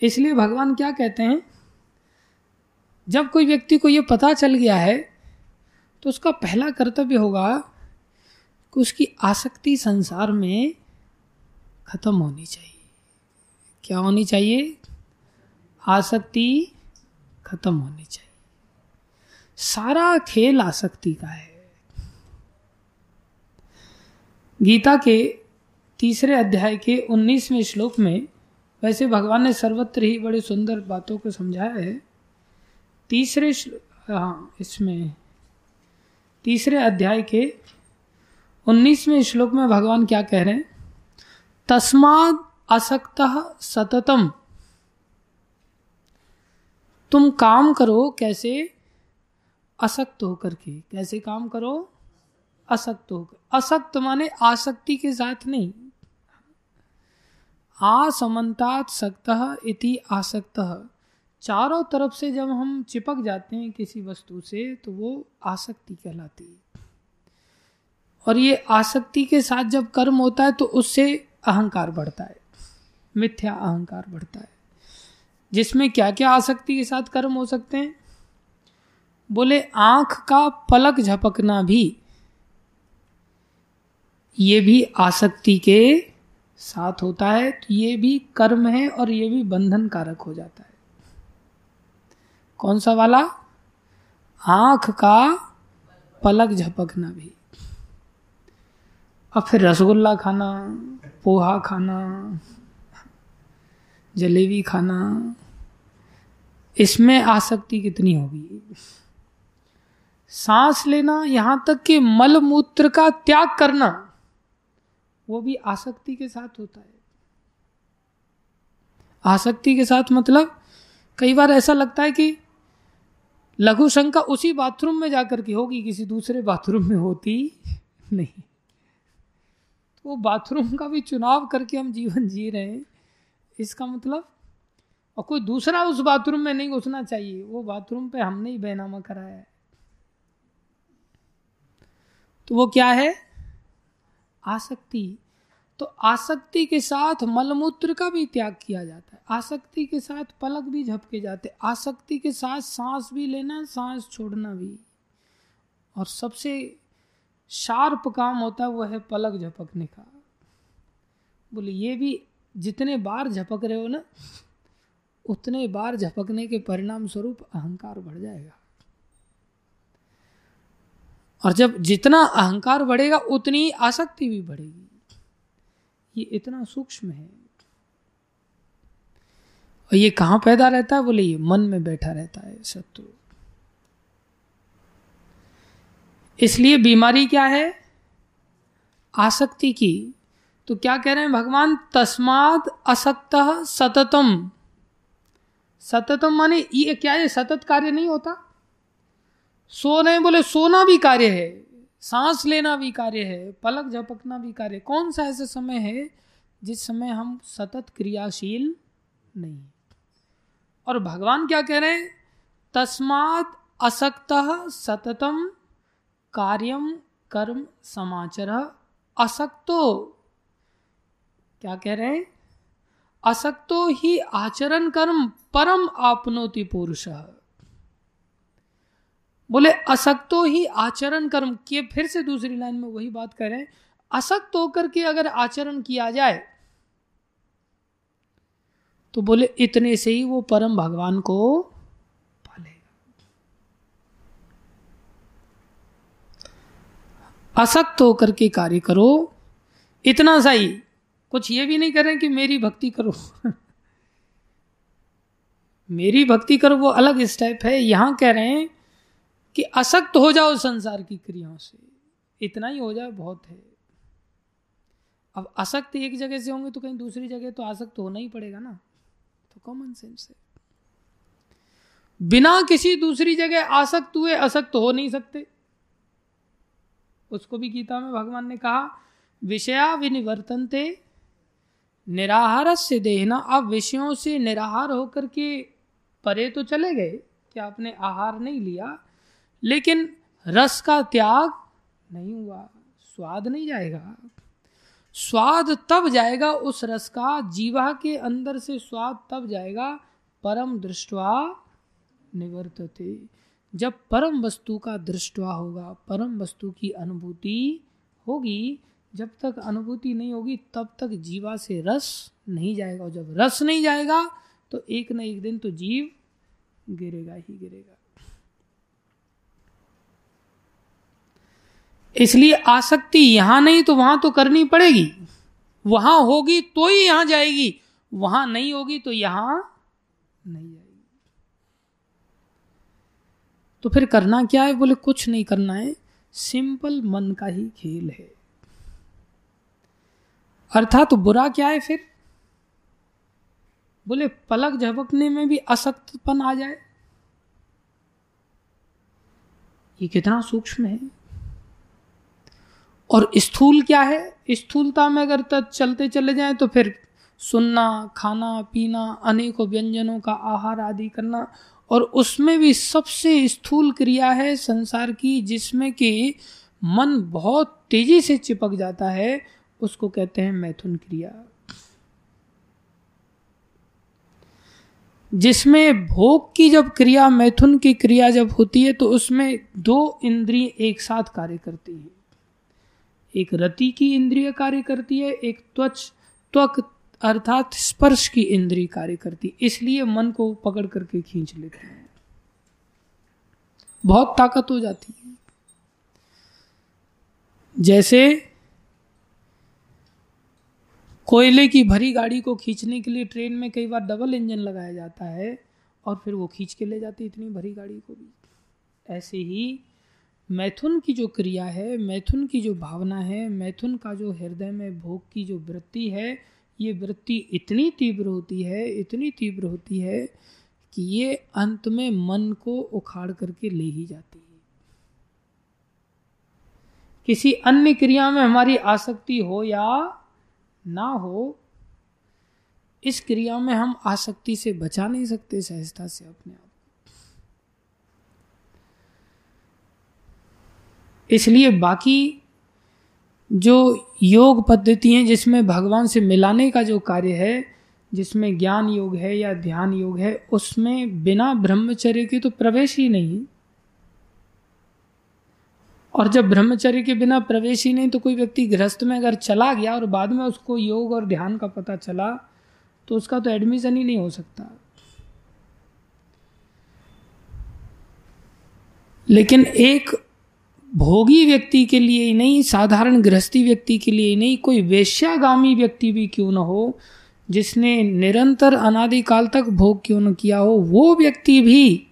इसलिए भगवान क्या कहते हैं, जब कोई व्यक्ति को ये पता चल गया है तो उसका पहला कर्तव्य होगा कि उसकी आसक्ति संसार में खत्म होनी चाहिए। क्या होनी चाहिए? आसक्ति खत्म होनी चाहिए। सारा खेल आसक्ति का है। गीता के 3 अध्याय के 19वें श्लोक में, वैसे भगवान ने सर्वत्र ही बड़े सुंदर बातों को समझाया है, तीसरे अध्याय के 19वें श्लोक में भगवान क्या कह रहे हैं, तस्माद् असक्तः सततम, तुम काम करो कैसे, असक्त होकर के। कैसे काम करो? असक्त होकर। असक्त माने आसक्ति के साथ नहीं। आसमंतात् सक्तः इति आसक्तः, चारों तरफ से जब हम चिपक जाते हैं किसी वस्तु से तो वो आसक्ति कहलाती है। और ये आसक्ति के साथ जब कर्म होता है तो उससे अहंकार बढ़ता है, मिथ्या अहंकार बढ़ता है। जिसमें क्या क्या आसक्ति के साथ कर्म हो सकते हैं? बोले आंख का पलक झपकना भी, ये भी आसक्ति के साथ होता है, तो ये भी कर्म है और ये भी बंधन कारक हो जाता है। कौन सा वाला? आंख का पलक झपकना भी। अब फिर रसगुल्ला खाना, पोहा खाना, जलेबी खाना, इसमें आसक्ति कितनी होगी। सांस लेना, यहाँ तक कि मल मूत्र का त्याग करना, वो भी आसक्ति के साथ होता है। आसक्ति के साथ मतलब कई बार ऐसा लगता है कि लघु शंका उसी बाथरूम में जाकर के होगी, किसी दूसरे बाथरूम में होती नहीं। तो वो बाथरूम का भी चुनाव करके हम जीवन जी रहे हैं, इसका मतलब। और कोई दूसरा उस बाथरूम में नहीं घुसना चाहिए, वो बाथरूम पे हमने ही बेनामा कराया है, तो वो क्या है? आसक्ति। तो आसक्ति के साथ मलमूत्र का भी त्याग किया जाता है, आसक्ति के साथ पलक भी झपके जाते, आसक्ति के साथ सांस भी लेना, सांस छोड़ना भी। और सबसे शार्प काम होता है वो है पलक झपकने का। बोले ये भी जितने बार झपक रहे हो ना उतने बार झपकने के परिणाम स्वरूप अहंकार बढ़ जाएगा। और जब जितना अहंकार बढ़ेगा उतनी आसक्ति भी बढ़ेगी। ये इतना सूक्ष्म है। और ये कहाँ पैदा रहता है? बोले ये मन में बैठा रहता है शत्रु। इसलिए बीमारी क्या है? आसक्ति की। तो क्या कह रहे हैं भगवान? तस्माद् असक्तः सततम। सततम माने ये क्या है? सतत कार्य नहीं होता। सो रहे, बोले सोना भी कार्य है, सांस लेना भी कार्य है, पलक झपकना भी कार्य। कौन सा ऐसा समय है जिस समय हम सतत क्रियाशील नहीं? और भगवान क्या कह रहे हैं? तस्मात् असक्तः सततम कार्यम कर्म समाचरः। असक्तो, क्या कह रहे हैं? असक्तो ही आचरण कर्म परम आपनोति पुरुषः। बोले असक्तो ही आचरण कर्म किए, फिर से दूसरी लाइन में वही बात करें, असक्त होकर के अगर आचरण किया जाए तो बोले इतने से ही वो परम भगवान को पालेगा। असक्त होकर के कार्य करो, इतना सा ही, कुछ ये भी नहीं करें कि मेरी भक्ति करो। मेरी भक्ति करो वो अलग स्टेप है, यहां कह रहे हैं कि असक्त हो जाओ संसार की क्रियाओं से, इतना ही हो जाए बहुत है। अब आसक्त एक जगह से होंगे तो कहीं दूसरी जगह तो आसक्त होना ही पड़ेगा ना, तो कॉमन सेंस है। बिना किसी दूसरी जगह आसक्त हुए असक्त हो नहीं सकते। उसको भी गीता में भगवान ने कहा विषया विनिवर्तन्ते निराहारस्य देहिनः। आप विषयों से निराहार होकर के परे तो चले गए कि आपने आहार नहीं लिया, लेकिन रस का त्याग नहीं हुआ, स्वाद नहीं जाएगा। स्वाद तब जाएगा उस रस का, जीवा के अंदर से स्वाद तब जाएगा परम दृष्टवा निवर्तते, जब परम वस्तु का दृष्टवा होगा, परम वस्तु की अनुभूति होगी। जब तक अनुभूति नहीं होगी तब तक जीवा से रस नहीं जाएगा, और जब रस नहीं जाएगा तो एक न एक दिन तो जीव गिरेगा ही गिरेगा। इसलिए आसक्ति यहां नहीं तो वहां तो करनी पड़ेगी, वहां होगी तो ही यहां जाएगी, वहां नहीं होगी तो यहां नहीं जाएगी। तो फिर करना क्या है? बोले कुछ नहीं करना है, सिंपल मन का ही खेल है। अर्थात तो बुरा क्या है फिर? बोले पलक झपकने में भी असक्तपन आ जाए, ये कितना सूक्ष्म है। और स्थूल क्या है? स्थूलता में अगर तक चलते चले जाएं तो फिर सुनना, खाना, पीना, अनेकों व्यंजनों का आहार आदि करना, और उसमें भी सबसे स्थूल क्रिया है संसार की, जिसमें कि मन बहुत तेजी से चिपक जाता है, उसको कहते हैं मैथुन क्रिया। जिसमें भोग की जब क्रिया, मैथुन की क्रिया जब होती है तो उसमें दो इंद्रिय एक साथ कार्य करती है। एक रति की इंद्रिय कार्य करती है, एक त्वक अर्थात स्पर्श की इंद्रिय कार्य करती है। इसलिए मन को पकड़ करके खींच लेते हैं, बहुत ताकत हो जाती है। जैसे कोयले की भरी गाड़ी को खींचने के लिए ट्रेन में कई बार डबल इंजन लगाया जाता है और फिर वो खींच के ले जाती है इतनी भरी गाड़ी को भी। ऐसे ही मैथुन की जो क्रिया है, मैथुन की जो भावना है, मैथुन का जो हृदय में भोग की जो वृत्ति है, ये वृत्ति इतनी तीव्र होती है, इतनी तीव्र होती है कि ये अंत में मन को उखाड़ करके ले ही जाती है। किसी अन्य क्रिया में हमारी आसक्ति हो या ना हो, इस क्रिया में हम आसक्ति से बचा नहीं सकते सहजता से अपने आप। इसलिए बाकी जो योग पद्धति हैं जिसमें भगवान से मिलाने का जो कार्य है, जिसमें ज्ञान योग है या ध्यान योग है, उसमें बिना ब्रह्मचर्य के तो प्रवेश ही नहीं। और जब ब्रह्मचर्य के बिना प्रवेश ही नहीं तो कोई व्यक्ति गृहस्थ में अगर चला गया और बाद में उसको योग और ध्यान का पता चला तो उसका तो एडमिशन ही नहीं हो सकता। लेकिन एक भोगी व्यक्ति के लिए ही नहीं, साधारण गृहस्थी व्यक्ति के लिए ही नहीं, कोई वेश्यागामी व्यक्ति भी क्यों न हो, जिसने निरंतर अनादिकाल तक भोग क्यों न किया हो, वो व्यक्ति भी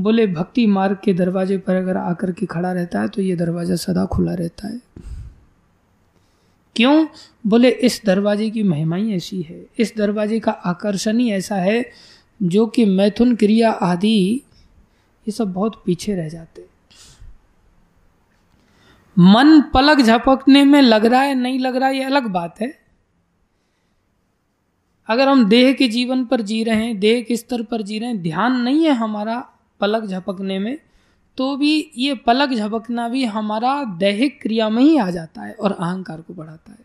बोले भक्ति मार्ग के दरवाजे पर अगर आकर के खड़ा रहता है तो ये दरवाजा सदा खुला रहता है। क्यों? बोले इस दरवाजे की महिमा ही ऐसी है, इस दरवाजे का आकर्षण ही ऐसा है, जो कि मैथुन क्रिया आदि ये सब बहुत पीछे रह जाते। मन पलक झपकने में लग रहा है नहीं लग रहा है ये अलग बात है। अगर हम देह के जीवन पर जी रहे हैं, देह के स्तर पर जी रहे हैं, ध्यान नहीं है हमारा पलक झपकने में, तो भी ये पलक झपकना भी हमारा दैहिक क्रिया में ही आ जाता है और अहंकार को बढ़ाता है।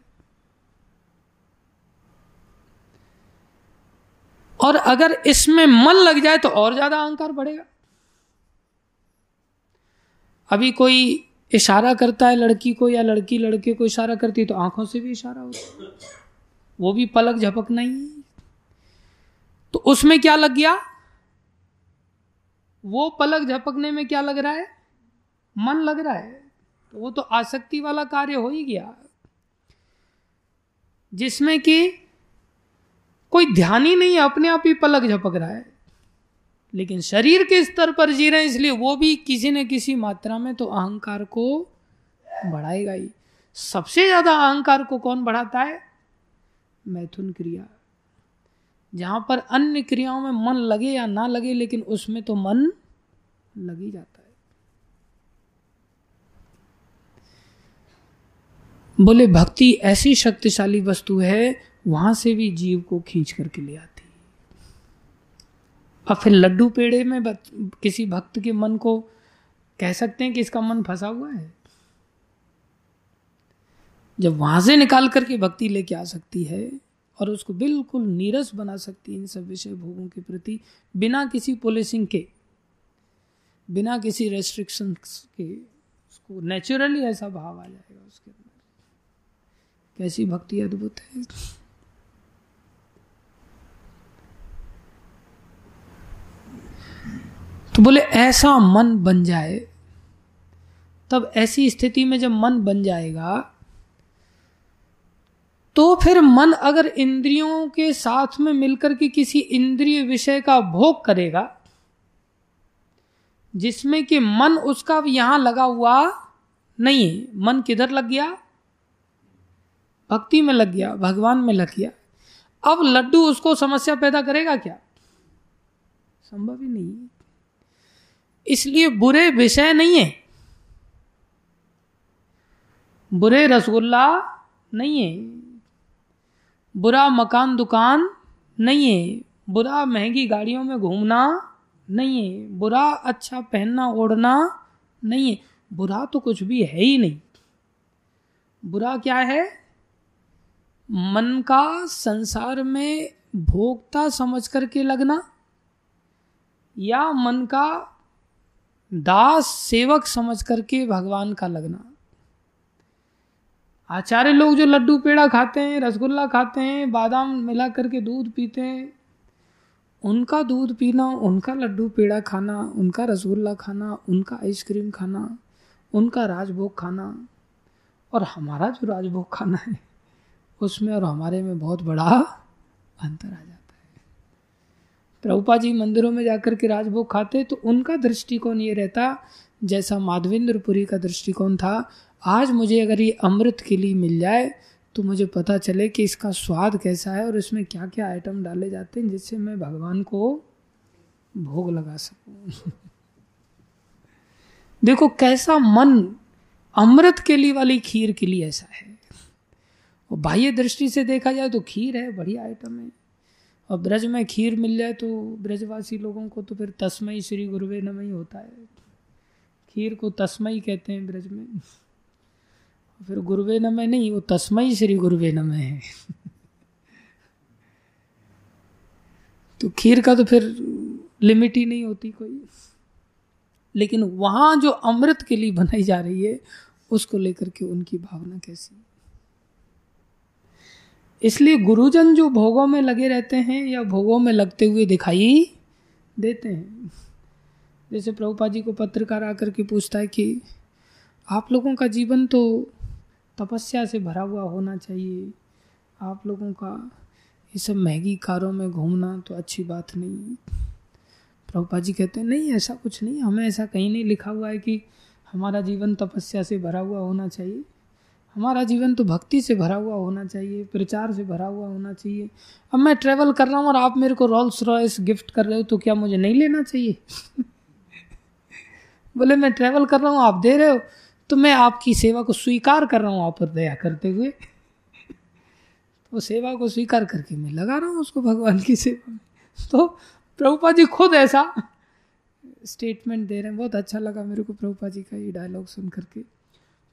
और अगर इसमें मन लग जाए तो और ज्यादा अहंकार बढ़ेगा। अभी कोई इशारा करता है लड़की को या लड़की लड़के को इशारा करती है तो आंखों से भी इशारा होता है, वो भी पलक झपक नहीं है। तो उसमें क्या लग गया, वो पलक झपकने में क्या लग रहा है, मन लग रहा है, तो वो तो आसक्ति वाला कार्य हो ही गया जिसमें कि कोई ध्यान ही नहीं है, अपने आप ही पलक झपक रहा है। लेकिन शरीर के स्तर पर जी रहे हैं इसलिए वो भी किसी न किसी मात्रा में तो अहंकार को बढ़ाएगा ही। सबसे ज्यादा अहंकार को कौन बढ़ाता है, मैथुन क्रिया, जहां पर अन्य क्रियाओं में मन लगे या ना लगे लेकिन उसमें तो मन लग ही जाता है। बोले भक्ति ऐसी शक्तिशाली वस्तु है वहां से भी जीव को खींच करके ले आती है। अब फिर लड्डू पेड़े में किसी भक्त के मन को कह सकते हैं कि इसका मन फंसा हुआ है, जब वहां से निकाल करके भक्ति लेके आ सकती है और उसको बिल्कुल नीरस बना सकती है इन सब विषय भोगों के प्रति, बिना किसी पॉलिशिंग के, बिना किसी रेस्ट्रिक्शंस के, उसको नेचुरली ऐसा भाव आ जाएगा उसके अंदर। कैसी भक्ति अद्भुत है। तो बोले ऐसा मन बन जाए, तब ऐसी स्थिति में जब मन बन जाएगा तो फिर मन अगर इंद्रियों के साथ में मिलकर के किसी इंद्रिय विषय का भोग करेगा जिसमें कि मन उसका यहां लगा हुआ नहीं है, मन किधर लग गया, भक्ति में लग गया, भगवान में लग गया, अब लड्डू उसको समस्या पैदा करेगा क्या, संभव ही नहीं। इसलिए बुरे विषय नहीं है, बुरे रसगुल्ला नहीं है, बुरा मकान दुकान नहीं है, बुरा महंगी गाड़ियों में घूमना नहीं है, बुरा अच्छा पहनना ओढ़ना नहीं है, बुरा तो कुछ भी है ही नहीं। बुरा क्या है, मन का संसार में भोक्ता समझ करके लगना या मन का दास सेवक समझ करके भगवान का लगना। आचार्य लोग जो लड्डू पेड़ा खाते हैं, रसगुल्ला खाते हैं, बादाम मिला करके दूध पीते हैं, उनका दूध पीना, उनका लड्डू पेड़ा खाना, उनका रसगुल्ला खाना, उनका आइसक्रीम खाना, उनका राजभोग खाना, और हमारा जो राजभोग खाना है उसमें और हमारे में बहुत बड़ा अंतर आ जाता है। प्रभुपाद जी मंदिरों में जाकर के राजभोग खाते तो उनका दृष्टिकोण ये रहता, जैसा माधवेन्द्रपुरी का दृष्टिकोण था, आज मुझे अगर ये अमृत के लिए मिल जाए तो मुझे पता चले कि इसका स्वाद कैसा है और इसमें क्या क्या आइटम डाले जाते हैं जिससे मैं भगवान को भोग लगा सकूं। देखो कैसा मन अमृत के लिए वाली खीर के लिए ऐसा है, और बाह्य दृष्टि से देखा जाए तो खीर है, बढ़िया आइटम है, और ब्रज में खीर मिल जाए तो ब्रजवासी लोगों को तो फिर तस्मय श्री गुरुवे नमः होता है। खीर को तस्मय कहते हैं ब्रज में, फिर गुरुवे नमः नहीं, वो तस्मय श्री गुरुवे नमः है। तो खीर का तो फिर लिमिट ही नहीं होती कोई, लेकिन वहां जो अमृत के लिए बनाई जा रही है उसको लेकर के उनकी भावना कैसी। इसलिए गुरुजन जो भोगों में लगे रहते हैं या भोगों में लगते हुए दिखाई देते हैं, जैसे प्रभुपाद जी को पत्रकार आकर के पूछता है कि आप लोगों का जीवन तो तपस्या से भरा हुआ होना चाहिए, आप लोगों का ये सब महंगी कारों में घूमना तो अच्छी बात नहीं। प्रभुपाद जी कहते हैं नहीं, ऐसा कुछ नहीं, हमें ऐसा कहीं नहीं लिखा हुआ है कि हमारा जीवन तपस्या से भरा हुआ होना चाहिए, हमारा जीवन तो भक्ति से भरा हुआ होना चाहिए, प्रचार से भरा हुआ होना चाहिए। अब मैं ट्रैवल कर रहा हूँ और आप मेरे को रोल्स रॉयस गिफ्ट कर रहे हो तो क्या मुझे नहीं लेना चाहिए? बोले मैं ट्रैवल कर रहा हूँ, आप दे रहे हो, तो मैं आपकी सेवा को स्वीकार कर रहा हूँ आप पर दया करते हुए। तो सेवा को स्वीकार करके मैं लगा रहा हूँ उसको भगवान की सेवा में। तो प्रभुपाद जी खुद ऐसा स्टेटमेंट दे रहे हैं, बहुत अच्छा लगा मेरे को प्रभुपाद जी का ये डायलॉग सुन करके।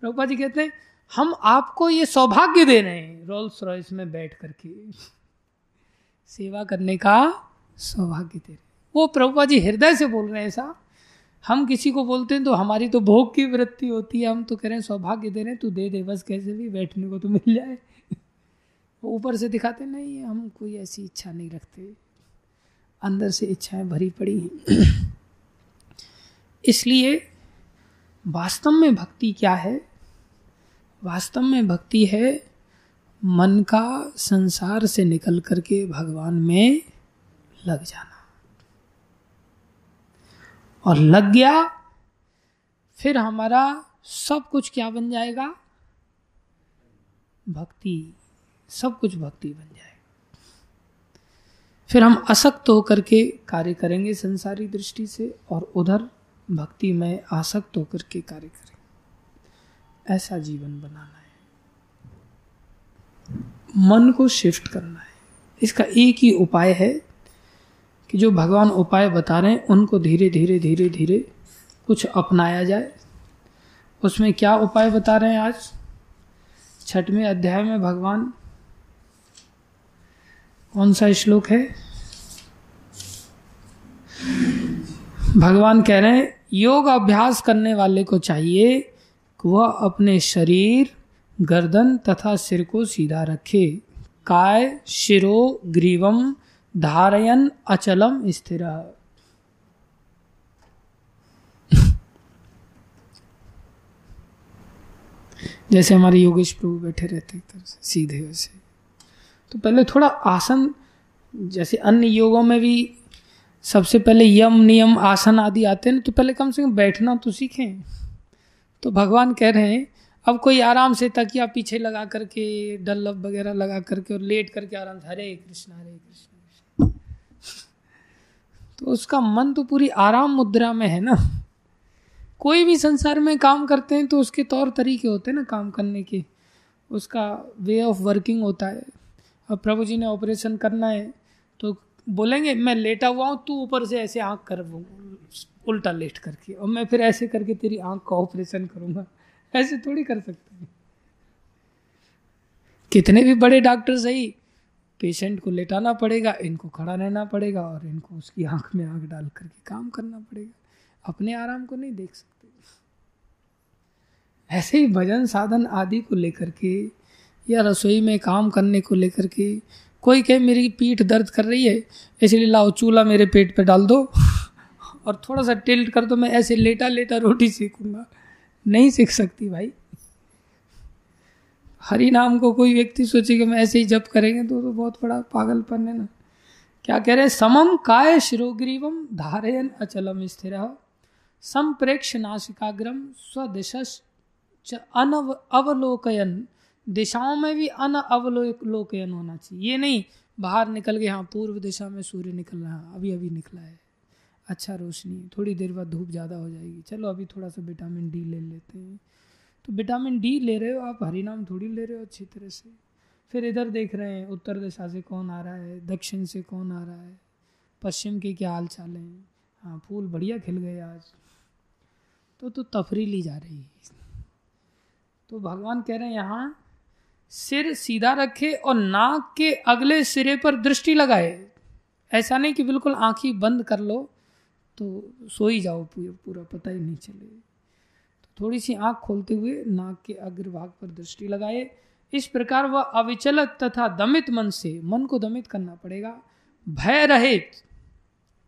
प्रभुपाद जी कहते हैं हम आपको ये सौभाग्य दे रहे हैं रोल्स रॉयस में बैठ करके सेवा करने का सौभाग्य दे रहे हैं। वो प्रभुपाद जी हृदय से बोल रहे हैं ऐसा, हम किसी को बोलते हैं तो हमारी तो भोग की वृत्ति होती है, हम तो कह रहे हैं सौभाग्य दे रहे हैं, तू दे दे बस, कैसे भी बैठने को तो मिल जाए। ऊपर से दिखाते नहीं हम कोई ऐसी इच्छा नहीं रखते, अंदर से इच्छाएं भरी पड़ी हैं। इसलिए वास्तव में भक्ति क्या है? वास्तव में भक्ति है मन का संसार से निकल करके भगवान में लग जाना, और लग गया फिर हमारा सब कुछ क्या बन जाएगा? भक्ति, सब कुछ भक्ति बन जाएगा। फिर हम आसक्त होकर के कार्य करेंगे संसारी दृष्टि से, और उधर भक्ति में आसक्त होकर के कार्य करेंगे। ऐसा जीवन बनाना है, मन को शिफ्ट करना है। इसका एक ही उपाय है कि जो भगवान उपाय बता रहे हैं उनको धीरे धीरे धीरे धीरे कुछ अपनाया जाए। उसमें क्या उपाय बता रहे हैं? आज 6वें अध्याय में भगवान, कौन सा श्लोक है? भगवान कह रहे हैं योग अभ्यास करने वाले को चाहिए कि वह अपने शरीर, गर्दन तथा सिर को सीधा रखे। काय शिरो ग्रीवम धारयन अचलम स्थिर। जैसे हमारे योगेश प्रभु बैठे रहते हैं सीधे, वैसे तो पहले थोड़ा आसन, जैसे अन्य योगों में भी सबसे पहले यम नियम आसन आदि आते हैं, तो पहले कम से कम बैठना तो सीखें। तो भगवान कह रहे हैं अब कोई आराम से तकिया पीछे लगा करके, डल्लब वगैरह लगा करके और लेट करके आराम से हरे कृष्ण हरे कृष्ण, तो उसका मन तो पूरी आराम मुद्रा में है ना। कोई भी संसार में काम करते हैं तो उसके तौर तरीके होते हैं ना काम करने के, उसका वे ऑफ वर्किंग होता है। अब प्रभु जी ने ऑपरेशन करना है तो बोलेंगे मैं लेटा हुआ हूँ, तू ऊपर से ऐसे आँख कर उल्टा लेट करके, और मैं फिर ऐसे करके तेरी आँख का ऑपरेशन करूँगा, ऐसे थोड़ी कर सकते हैं। कितने भी बड़े डॉक्टर सही, पेशेंट को लेटाना पड़ेगा, इनको खड़ा रहना पड़ेगा, और इनको उसकी आंख में आंख डाल करके काम करना पड़ेगा। अपने आराम को नहीं देख सकते। ऐसे ही भजन साधन आदि को लेकर के या रसोई में काम करने को लेकर के, कोई कहे मेरी पीठ दर्द कर रही है इसलिए लाओ चूल्हा मेरे पेट पे डाल दो और थोड़ा सा टिल्ट कर दो, मैं ऐसे लेटा लेटा रोटी सीखूँगा, नहीं सीख सकती भाई। हरि नाम को कोई व्यक्ति सोचे कि मैं ऐसे ही जप करेंगे तो बहुत बड़ा पागलपन है ना। क्या कह रहे हैं? समम काय शिरोग्रीवम धारयन अचलम स्थिरः संप्रेक्ष नासिकाग्रम स्वदिशश्च च अनवलोकयन। दिशाओं में भी अनवलोकयन होना चाहिए। ये नहीं बाहर निकल गए, हाँ पूर्व दिशा में सूर्य निकल रहा है, अभी अभी निकला है, अच्छा रोशनी, थोड़ी देर बाद धूप ज़्यादा हो जाएगी, चलो अभी थोड़ा सा विटामिन डी ले लेते हैं। तो विटामिन डी ले रहे हो आप, हरिनाम थोड़ी ले रहे हो अच्छी तरह से। फिर इधर देख रहे हैं उत्तर दिशा से कौन आ रहा है, दक्षिण से कौन आ रहा है, पश्चिम के क्या हाल चाल हैं, हाँ फूल बढ़िया खिल गए आज, तो तफरी ली जा रही है। तो भगवान कह रहे हैं यहाँ सिर सीधा रखे और नाक के अगले सिरे पर दृष्टि लगाए। ऐसा नहीं कि बिल्कुल आँखें बंद कर लो तो सो ही जाओ, पूरा पता ही नहीं चले। थोड़ी सी आंख खोलते हुए नाक के अग्रभाग पर दृष्टि लगाए। इस प्रकार वह अविचलित तथा दमित मन से, मन को दमित करना पड़ेगा, भय रहित,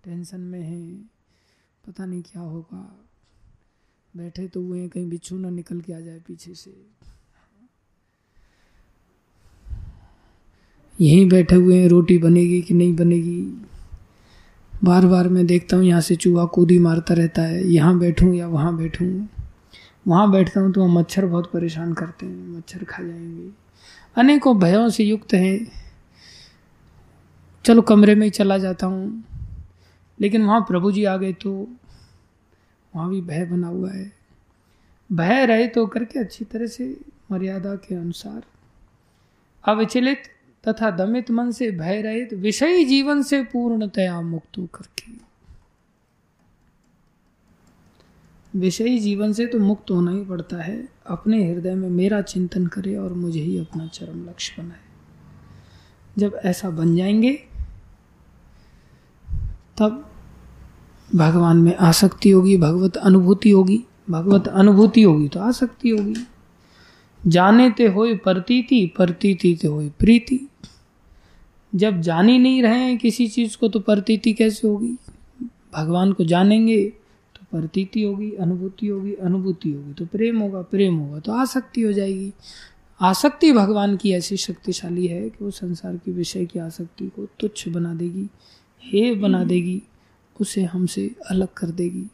टेंशन में है पता नहीं क्या होगा, बैठे तो हुए हैं कहीं बिच्छू ना निकल के आ जाए पीछे से, यहीं बैठे हुए हैं रोटी बनेगी कि नहीं बनेगी, बार बार मैं देखता हूँ यहाँ से चूहा कूदी मारता रहता है, यहाँ बैठूँ या वहाँ बैठूँ, वहाँ बैठता हूँ तो वहाँ मच्छर बहुत परेशान करते हैं, मच्छर खा जाएंगे, अनेकों भयों से युक्त हैं। चलो कमरे में ही चला जाता हूँ, लेकिन वहाँ प्रभु जी आ गए तो वहाँ भी भय बना हुआ है। भय रहे तो करके अच्छी तरह से मर्यादा के अनुसार अविचलित तथा दमित मन से भय रहित विषयी जीवन से पूर्णतया मुक्त होकर के, विषयी जीवन से तो मुक्त होना ही पड़ता है। अपने हृदय में मेरा चिंतन करे और मुझे ही अपना चरम लक्ष्य बनाए। जब ऐसा बन जाएंगे तब भगवान में आसक्ति होगी, भगवत अनुभूति होगी, भगवत अनुभूति होगी तो आसक्ति होगी। जाने ते होए प्रतीति, प्रतीति ते होए प्रीति। जब जान ही नहीं रहे हैं किसी चीज़ को तो प्रतीति कैसे होगी? भगवान को जानेंगे तो प्रतीति होगी, अनुभूति होगी, अनुभूति होगी तो प्रेम होगा, प्रेम होगा तो आसक्ति हो जाएगी। आसक्ति भगवान की ऐसी शक्तिशाली है कि वो संसार के विषय की आसक्ति को तुच्छ बना देगी, हे बना देगी, उसे हमसे अलग कर देगी।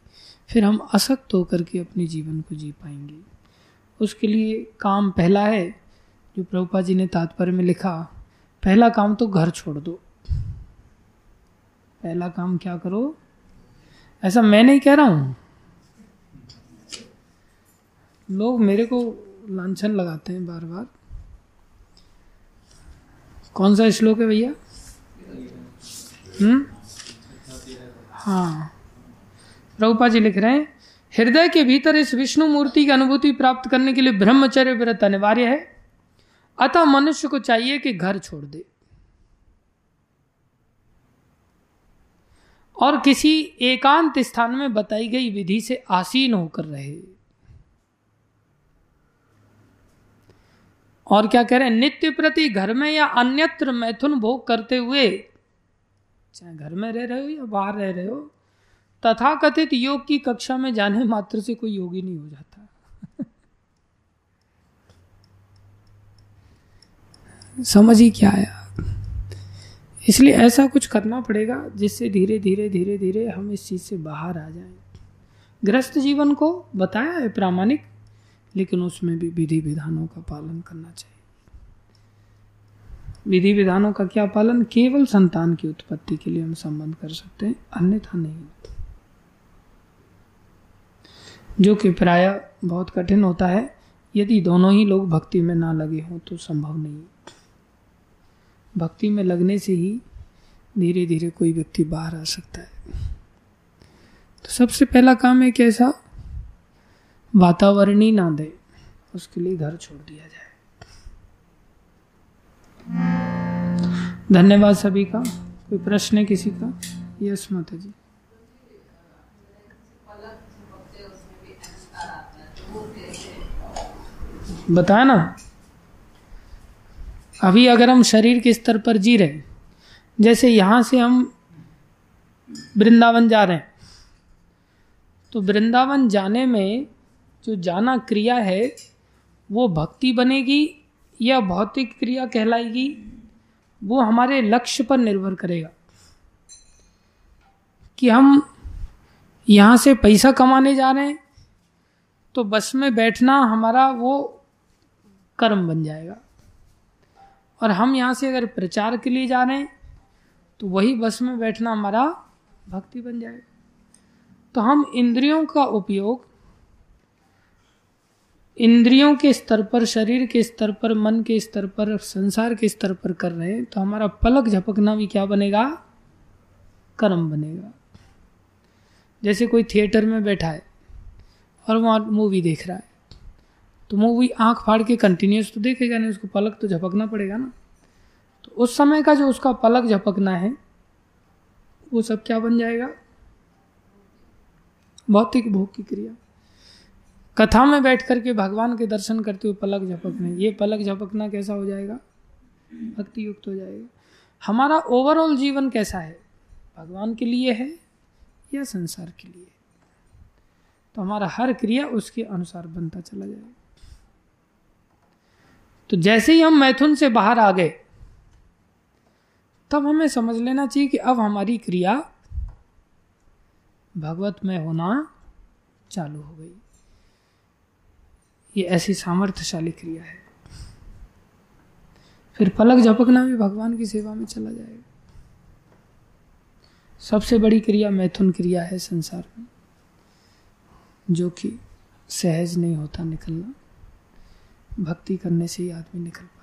फिर हम आसक्त होकर के अपने जीवन को जी पाएंगे। उसके लिए काम पहला है जो प्रभुपाद जी ने तात्पर्य में लिखा, पहला काम तो घर छोड़ दो। पहला काम क्या करो, ऐसा मैं नहीं कह रहा हूँ, लोग मेरे को लांछन लगाते हैं बार बार। कौन सा श्लोक है भैया? हाँ, प्रभुपाद जी लिख रहे हैं, हृदय के भीतर इस विष्णु मूर्ति की अनुभूति प्राप्त करने के लिए ब्रह्मचर्य व्रत अनिवार्य है। अतः मनुष्य को चाहिए कि घर छोड़ दे और किसी एकांत स्थान में बताई गई विधि से आसीन होकर रहे। और क्या कह रहे हैं, नित्य प्रति घर में या अन्यत्र मैथुन भोग करते हुए, चाहे घर में रह रहे हो या बाहर रह रहे हो, तथा कथित योग की कक्षा में जाने मात्र से कोई योगी नहीं हो जाता। समझ ही क्या आया? इसलिए ऐसा कुछ करना पड़ेगा जिससे धीरे धीरे धीरे धीरे हम इस चीज से बाहर आ जाएं। गृहस्थ जीवन को बताया है प्रामाणिक, लेकिन उसमें भी विधि विधानों का पालन करना चाहिए। विधि विधानों का क्या पालन? केवल संतान की उत्पत्ति के लिए हम संबंध कर सकते हैं, अन्यथा नहीं, जो कि प्रायः बहुत कठिन होता है। यदि दोनों ही लोग भक्ति में ना लगे हों तो संभव नहीं। भक्ति में लगने से ही धीरे धीरे कोई व्यक्ति बाहर आ सकता है। तो सबसे पहला काम है कैसा वातावरण ही ना दे, उसके लिए घर छोड़ दिया जाए। धन्यवाद सभी का। कोई प्रश्न है किसी का? यस माता जी। बताया ना, अभी अगर हम शरीर के स्तर पर जी रहे, जैसे यहाँ से हम वृंदावन जा रहे हैं, तो वृंदावन जाने में जो जाना क्रिया है वो भक्ति बनेगी या भौतिक क्रिया कहलाएगी, वो हमारे लक्ष्य पर निर्भर करेगा। कि हम यहाँ से पैसा कमाने जा रहे हैं तो बस में बैठना हमारा वो कर्म बन जाएगा, और हम यहाँ से अगर प्रचार के लिए जा रहे हैं तो वही बस में बैठना हमारा भक्ति बन जाएगा। तो हम इंद्रियों का उपयोग इंद्रियों के स्तर पर, शरीर के स्तर पर, मन के स्तर पर, संसार के स्तर पर कर रहे हैं, तो हमारा पलक झपकना भी क्या बनेगा? कर्म बनेगा। जैसे कोई थिएटर में बैठा है और वहाँ मूवी देख रहा है, तो मूवी आंख फाड़ के कंटिन्यूस तो देखेगा नहीं, उसको पलक तो झपकना पड़ेगा ना। तो उस समय का जो उसका पलक झपकना है वो सब क्या बन जाएगा? भौतिक भोग की क्रिया। कथा में बैठ करके भगवान के दर्शन करते हुए पलक झपकना, ये पलक झपकना कैसा हो जाएगा? भक्ति युक्त हो जाएगा। हमारा ओवरऑल जीवन कैसा है? भगवान के लिए है या संसार के लिए? तो हमारा हर क्रिया उसके अनुसार बनता चला जाएगा। तो जैसे ही हम मैथुन से बाहर आ गए तब हमें समझ लेना चाहिए कि अब हमारी क्रिया भगवतमय होना चालू हो गई। ये ऐसी सामर्थ्यशाली क्रिया है। फिर पलक झपकना भी भगवान की सेवा में चला जाएगा। सबसे बड़ी क्रिया मैथुन क्रिया है संसार में, जो कि सहज नहीं होता निकलना, भक्ति करने से ही आदमी निकल